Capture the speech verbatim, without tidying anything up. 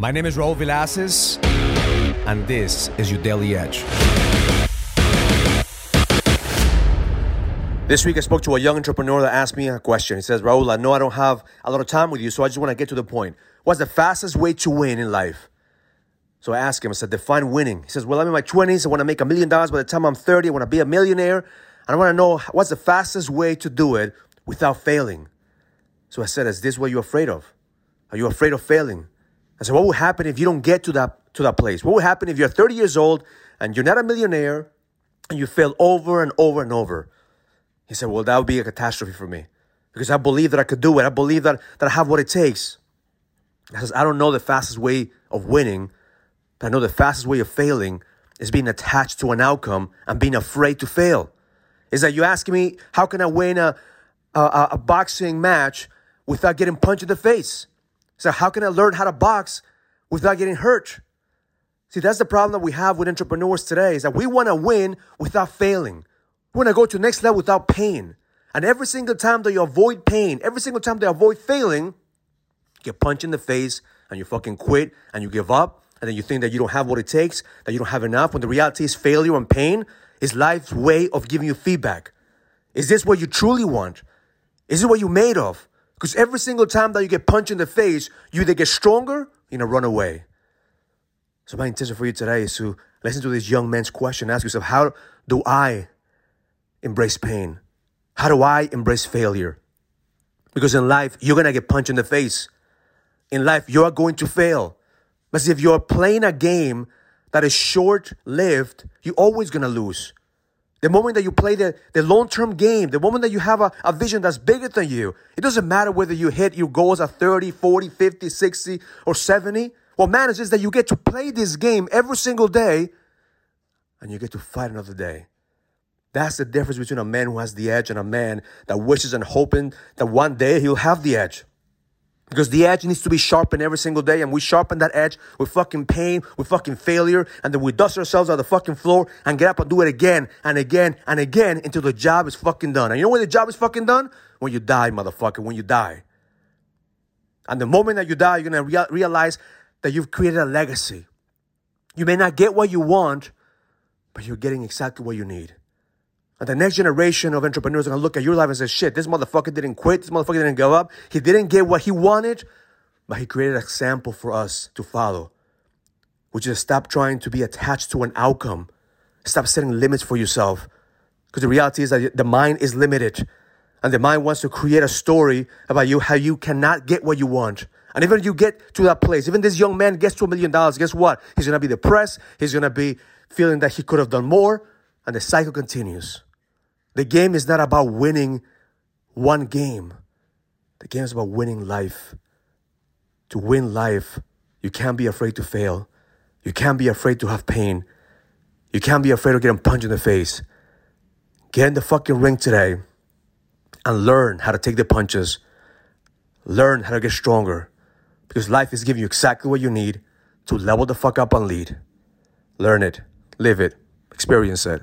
My name is Raul Villacis, and this is your Daily Edge. This week I spoke to a young entrepreneur that asked me a question. He says, Raul, I know I don't have a lot of time with you, so I just want to get to the point. What's the fastest way to win in life? So I asked him, I said, define winning. He says, well, I'm in my twenties, I want to make a million dollars. By the time I'm thirty, I want to be a millionaire. I want to know what's the fastest way to do it without failing. So I said, is this what you're afraid of? Are you afraid of failing? I said, what would happen if you don't get to that, to that place? What would happen if you're thirty years old and you're not a millionaire and you fail over and over and over? He said, well, that would be a catastrophe for me because I believe that I could do it. I believe that, that I have what it takes. I says, I don't know the fastest way of winning, but I know the fastest way of failing is being attached to an outcome and being afraid to fail. Is that you asking me, how can I win a, a, a boxing match without getting punched in the face? So how can I learn how to box without getting hurt? See, that's the problem that we have with entrepreneurs today is that we want to win without failing. We want to go to the next level without pain. And every single time that you avoid pain, every single time that you avoid failing, you get punched in the face and you fucking quit and you give up. And then you think that you don't have what it takes, that you don't have enough. When the reality is failure and pain is life's way of giving you feedback. Is this what you truly want? Is this what you're made of? Because every single time that you get punched in the face, you either get stronger, you know, run away. So my intention for you today is to listen to this young man's question. Ask yourself, how do I embrace pain? How do I embrace failure? Because in life, you're going to get punched in the face. In life, you are going to fail. But see, if you're playing a game that is short-lived, you're always going to lose. The moment that you play the, the long-term game, the moment that you have a, a vision that's bigger than you, it doesn't matter whether you hit your goals at thirty, forty, fifty, sixty, or seventy. What matters is that you get to play this game every single day, and you get to fight another day. That's the difference between a man who has the edge and a man that wishes and hoping that one day he'll have the edge. Because the edge needs to be sharpened every single day, and we sharpen that edge with fucking pain, with fucking failure, and then we dust ourselves on the fucking floor and get up and do it again and again and again until the job is fucking done. And you know when the job is fucking done? When you die, motherfucker, when you die. And the moment that you die, you're going to re- realize that you've created a legacy. You may not get what you want, but you're getting exactly what you need. And the next generation of entrepreneurs are going to look at your life and say, shit, this motherfucker didn't quit. This motherfucker didn't give up. He didn't get what he wanted, but he created an example for us to follow, which is stop trying to be attached to an outcome. Stop setting limits for yourself, because the reality is that the mind is limited, and the mind wants to create a story about you, how you cannot get what you want. And even if you get to that place, even this young man gets to a million dollars, guess what? He's going to be depressed. He's going to be feeling that he could have done more, and the cycle continues. The game is not about winning one game. The game is about winning life. To win life, you can't be afraid to fail. You can't be afraid to have pain. You can't be afraid of getting punched in the face. Get in the fucking ring today and learn how to take the punches. Learn how to get stronger. Because life is giving you exactly what you need to level the fuck up and lead. Learn it. Live it. Experience it.